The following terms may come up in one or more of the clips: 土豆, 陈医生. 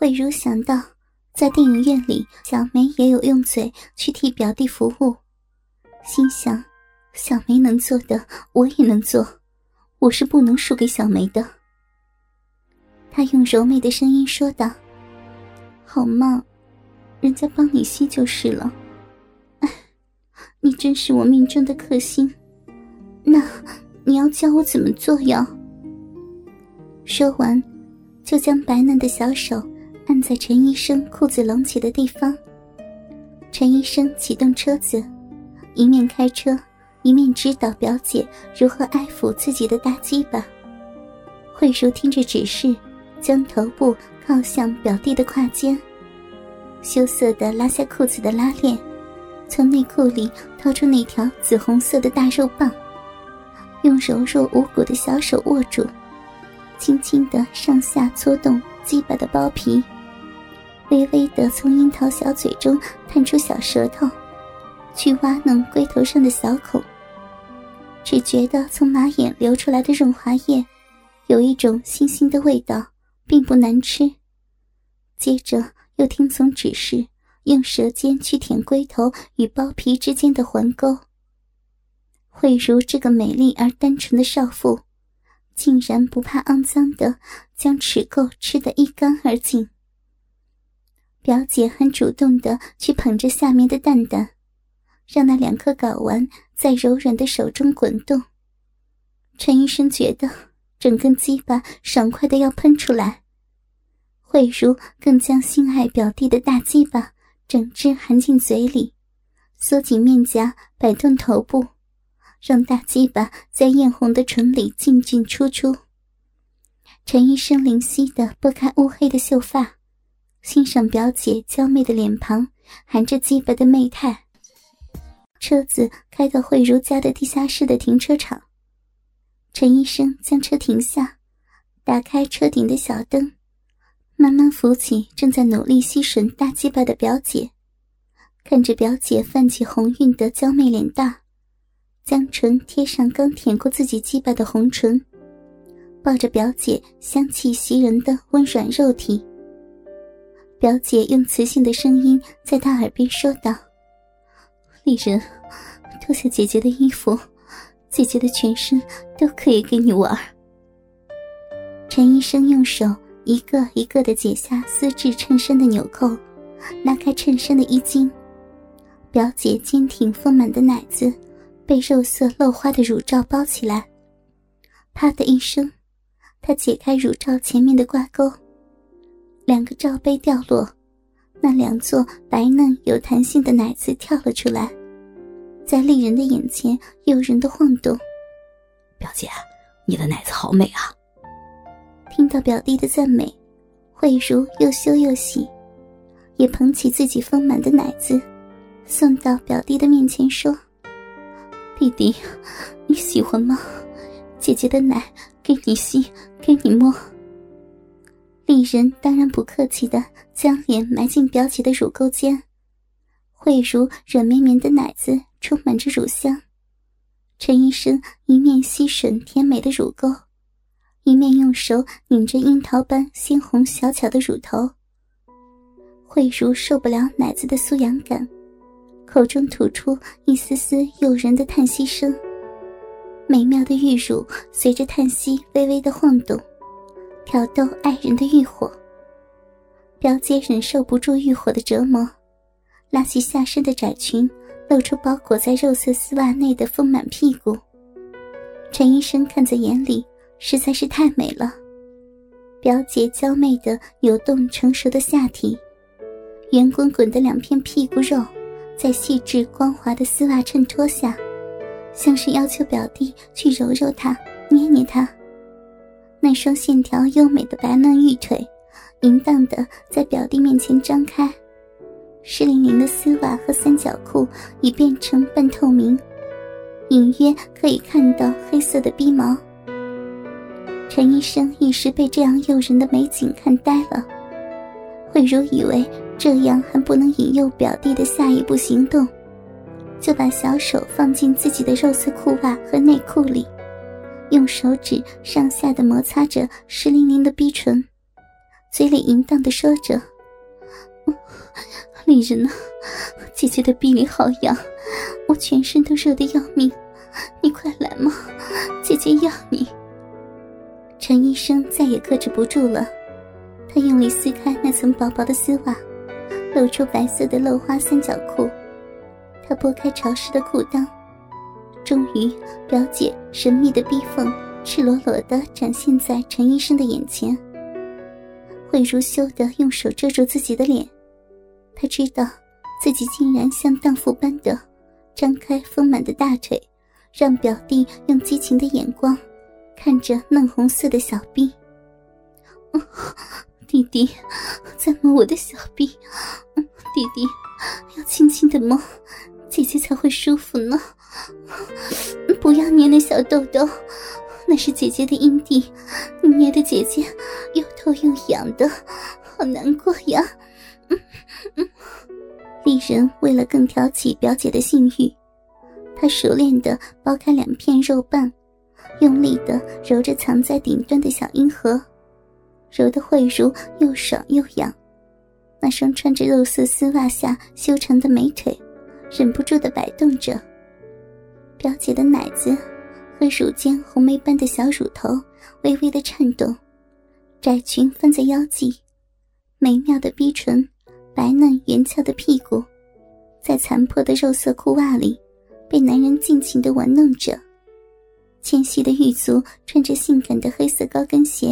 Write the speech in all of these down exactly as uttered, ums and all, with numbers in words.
慧如想到在电影院里小梅也有用嘴去替表弟服务，心想小梅能做的我也能做，我是不能输给小梅的。她用柔媚的声音说道，好嘛，人家帮你吸就是了，哎，你真是我命中的克星，那你要教我怎么做呀？说完就将白嫩的小手按在陈医生裤子隆起的地方。陈医生启动车子，一面开车一面指导表姐如何爱抚自己的大鸡巴。慧茹听着指示，将头部靠向表弟的胯间，羞涩地拉下裤子的拉链，从内裤里掏出那条紫红色的大肉棒，用柔弱无骨的小手握住，轻轻地上下搓动鸡巴的包皮，微微地从樱桃小嘴中探出小舌头，去挖弄龟头上的小孔。只觉得从马眼流出来的润滑液有一种腥腥的味道，并不难吃。接着又听从指示，用舌尖去舔龟头与包皮之间的环沟。慧如这个美丽而单纯的少妇，竟然不怕肮脏的将齿垢吃得一干二净。表姐很主动的去捧着下面的蛋蛋，让那两颗睾丸在柔软的手中滚动。陈医生觉得整根鸡巴爽快的要喷出来，慧如更将心爱表弟的大鸡巴整只含进嘴里，缩紧面颊，摆动头部，让大鸡巴在艳红的唇里进进出出。陈医生灵犀地拨开乌黑的秀发，欣赏表姐娇媚的脸庞含着鸡巴的媚态。车子开到慧如家的地下室的停车场，陈医生将车停下，打开车顶的小灯，慢慢扶起正在努力吸吮大鸡巴的表姐，看着表姐泛起红晕的娇媚脸蛋，将唇贴上刚舔过自己鸡巴的红唇，抱着表姐香气袭人的温软肉体。表姐用磁性的声音在她耳边说道，丽人，脱下姐姐的衣服，姐姐的全身都可以给你玩。陈医生用手一个一个地解下丝质衬衫的纽扣，拉开衬衫的衣襟，表姐坚挺丰满的奶子被肉色漏花的乳罩包起来。啪的一声，她解开乳罩前面的挂钩，两个罩杯掉落，那两座白嫩有弹性的奶子跳了出来，在丽人的眼前诱人的晃动。表姐，你的奶子好美啊！听到表弟的赞美，慧如又羞又喜，也捧起自己丰满的奶子，送到表弟的面前说，弟弟，你喜欢吗？姐姐的奶给你吸，给你摸。丽人当然不客气地将脸埋进表姐的乳沟间，慧如软绵绵的奶子充满着乳香。陈医生一面吸吮甜美的乳沟，一面用手拧着樱桃般鲜红小巧的乳头。慧如受不了奶子的酥痒感，口中吐出一丝丝诱人的叹息声，美妙的玉乳随着叹息微微的晃动，挑逗爱人的欲火。表姐忍受不住欲火的折磨，拉起下身的窄裙，露出包裹在肉色丝袜内的丰满屁股。陈医生看在眼里，实在是太美了。表姐娇媚的游动成熟的下体，圆滚滚的两片屁股肉在细致光滑的丝袜衬托下，像是要求表弟去揉揉她，捏捏她。那双线条优美的白嫩玉腿淫荡地在表弟面前张开，湿淋淋的丝袜和三角裤已变成半透明，隐约可以看到黑色的逼毛。陈医生一时被这样诱人的美景看呆了，慧如以为这样还不能引诱表弟的下一步行动，就把小手放进自己的肉色裤袜和内裤里，用手指上下的摩擦着湿淋淋的逼唇，嘴里淫荡的说着：“丽人啊，姐姐的臂里好痒，我全身都热得要命，你快来嘛，姐姐要你。”陈医生再也克制不住了，他用力撕开那层薄薄的丝袜，露出白色的镂花三角裤。他拨开潮湿的裤裆，终于，表姐神秘的逼缝赤裸裸地展现在陈医生的眼前。慧如羞地用手遮住自己的脸，她知道自己竟然像荡妇般的张开丰满的大腿，让表弟用激情的眼光看着嫩红色的小臂。哦、弟弟，再摸我的小臂，弟弟，要轻轻地摸，姐姐才会舒服呢。不要捏那小豆豆，那是姐姐的阴蒂，你捏的姐姐又痛又痒的，好难过呀。嗯嗯、丽人为了更挑起表姐的性欲，她熟练地剥开两片肉瓣，用力地揉着藏在顶端的小阴核，揉得慧如又爽又痒。那双穿着肉色丝袜下修长的美腿忍不住地摆动着，表姐的奶子和乳尖红梅般的小乳头微微地颤动，窄裙翻在腰际，美妙的逼唇，白嫩圆翘的屁股，在残破的肉色裤袜里被男人尽情地玩弄着。纤细的玉足穿着性感的黑色高跟鞋，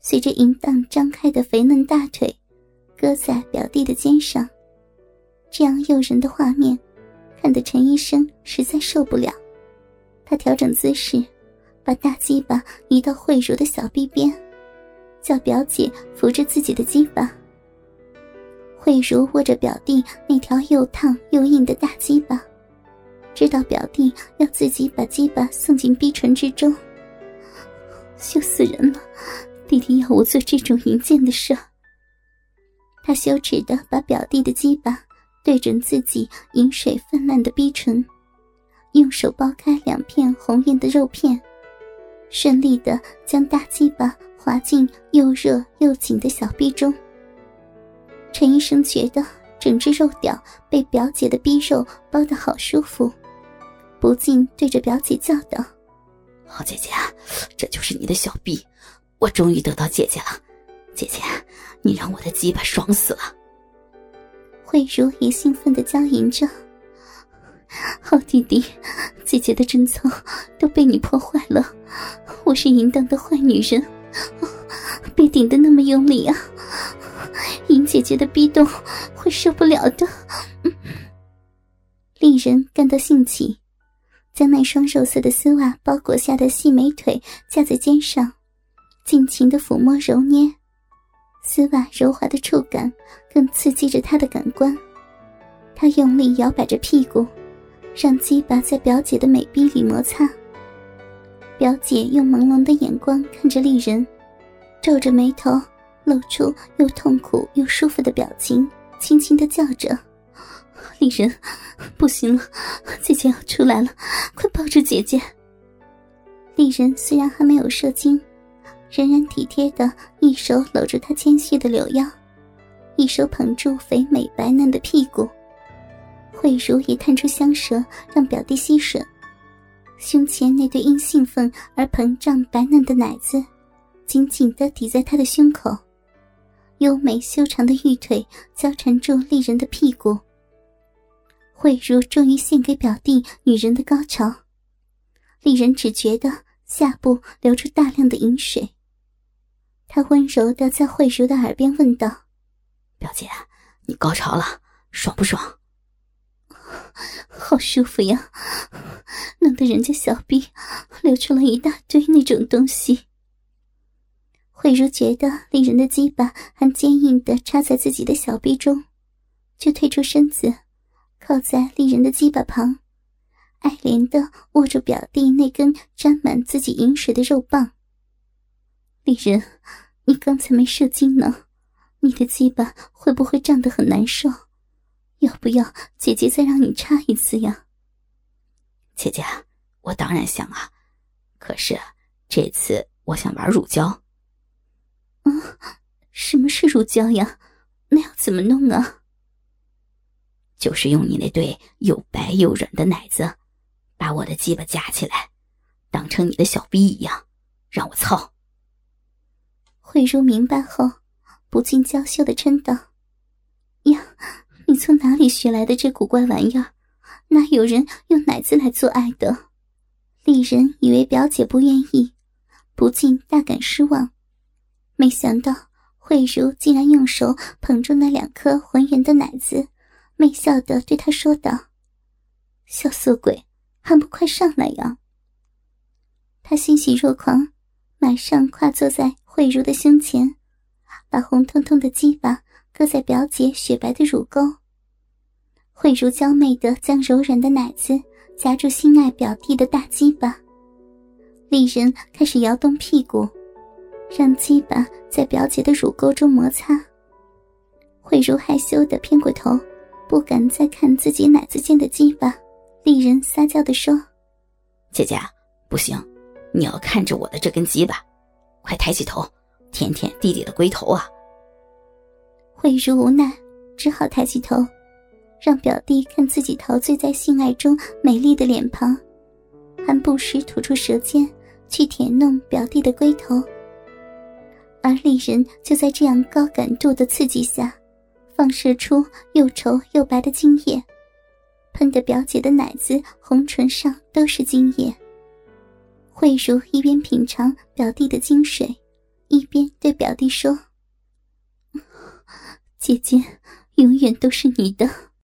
随着淫荡张开的肥嫩大腿搁在表弟的肩上。这样诱人的画面看得陈医生实在受不了，他调整姿势，把大鸡巴移到慧茹的小臂边，叫表姐扶着自己的鸡巴。慧茹握着表弟那条又烫又硬的大鸡巴，知道表弟要自己把鸡巴送进逼唇之中，羞死人了！弟弟要我做这种淫贱的事。他羞耻地把表弟的鸡巴对准自己饮水泛滥的逼唇，用手剥开两片红艳的肉片，顺利地将大鸡巴滑进又热又紧的小臂中。陈医生觉得整只肉屌被表姐的逼肉包得好舒服，不禁对着表姐叫道：“好姐姐，这就是你的小臂，我终于得到姐姐了，姐姐，你让我的鸡巴爽死了。”慧茹也兴奋地娇吟着：“好弟弟，姐姐的贞操都被你破坏了，我是淫荡的坏女人，哦、别顶得那么用力啊，淫姐姐的逼动会受不了的。”嗯、丽人干到兴起，将那双肉色的丝袜包裹下的细美腿架在肩上，尽情地抚摸揉捏。丝袜柔滑的触感更刺激着他的感官，他用力摇摆着屁股，让鸡巴在表姐的美臂里摩擦。表姐用朦胧的眼光看着丽人，皱着眉头，露出又痛苦又舒服的表情，轻轻地叫着：“丽人，不行了，姐姐要出来了，快抱住姐姐。”丽人虽然还没有射精，仍然体贴地一手搂住她纤细的柳腰，一手捧住肥美白嫩的屁股。慧茹也探出香舌让表弟吸吮，胸前那对因兴奋而膨胀白嫩的奶子紧紧地抵在她的胸口，优美修长的玉腿交缠住丽人的屁股。慧茹终于献给表弟女人的高潮，丽人只觉得下部流出大量的饮水。他温柔地在慧茹的耳边问道：“表姐，你高潮了，爽不爽？”“好舒服呀，弄得人家小臂流出了一大堆那种东西。”慧茹觉得丽人的鸡巴还坚硬地插在自己的小臂中，就退出身子，靠在丽人的鸡巴旁，爱怜地握住表弟那根沾满自己饮水的肉棒。“丽人，你刚才没射精呢，你的鸡巴会不会胀得很难受？要不要姐姐再让你插一次呀？”“姐姐，我当然想啊，可是这次我想玩乳胶。”“嗯，什么是乳胶呀？那要怎么弄啊？就是用你那对又白又软的奶子，把我的鸡巴夹起来，当成你的小逼一样，让我操。慧茹明白后，不禁娇羞地嗔道：“呀，你从哪里学来的这古怪玩意儿？哪有人用奶子来做爱的？”丽人以为表姐不愿意，不禁大感失望。没想到慧茹竟然用手捧住那两颗浑圆的奶子，媚笑地对她说道：“小色鬼，还不快上来呀！”她欣喜若狂，马上跨坐在慧茹的胸前，把红彤彤的鸡巴搁在表姐雪白的乳沟。慧茹娇媚地将柔软的奶子夹住心爱表弟的大鸡巴，丽人开始摇动屁股，让鸡巴在表姐的乳沟中摩擦。慧茹害羞地偏过头，不敢再看自己奶子间的鸡巴。丽人撒娇地说：“姐姐，不行，你要看着我的这根鸡巴，快抬起头，舔舔弟弟的龟头啊！”慧茹无奈，只好抬起头，让表弟看自己陶醉在性爱中美丽的脸庞，还不时吐出舌尖去舔弄表弟的龟头。而丽人就在这样高感度的刺激下，放射出又稠又白的精液，喷得表姐的奶子红唇上都是精液。慧茹一边品尝表弟的精水，一边对表弟说：“姐姐，永远都是你的。”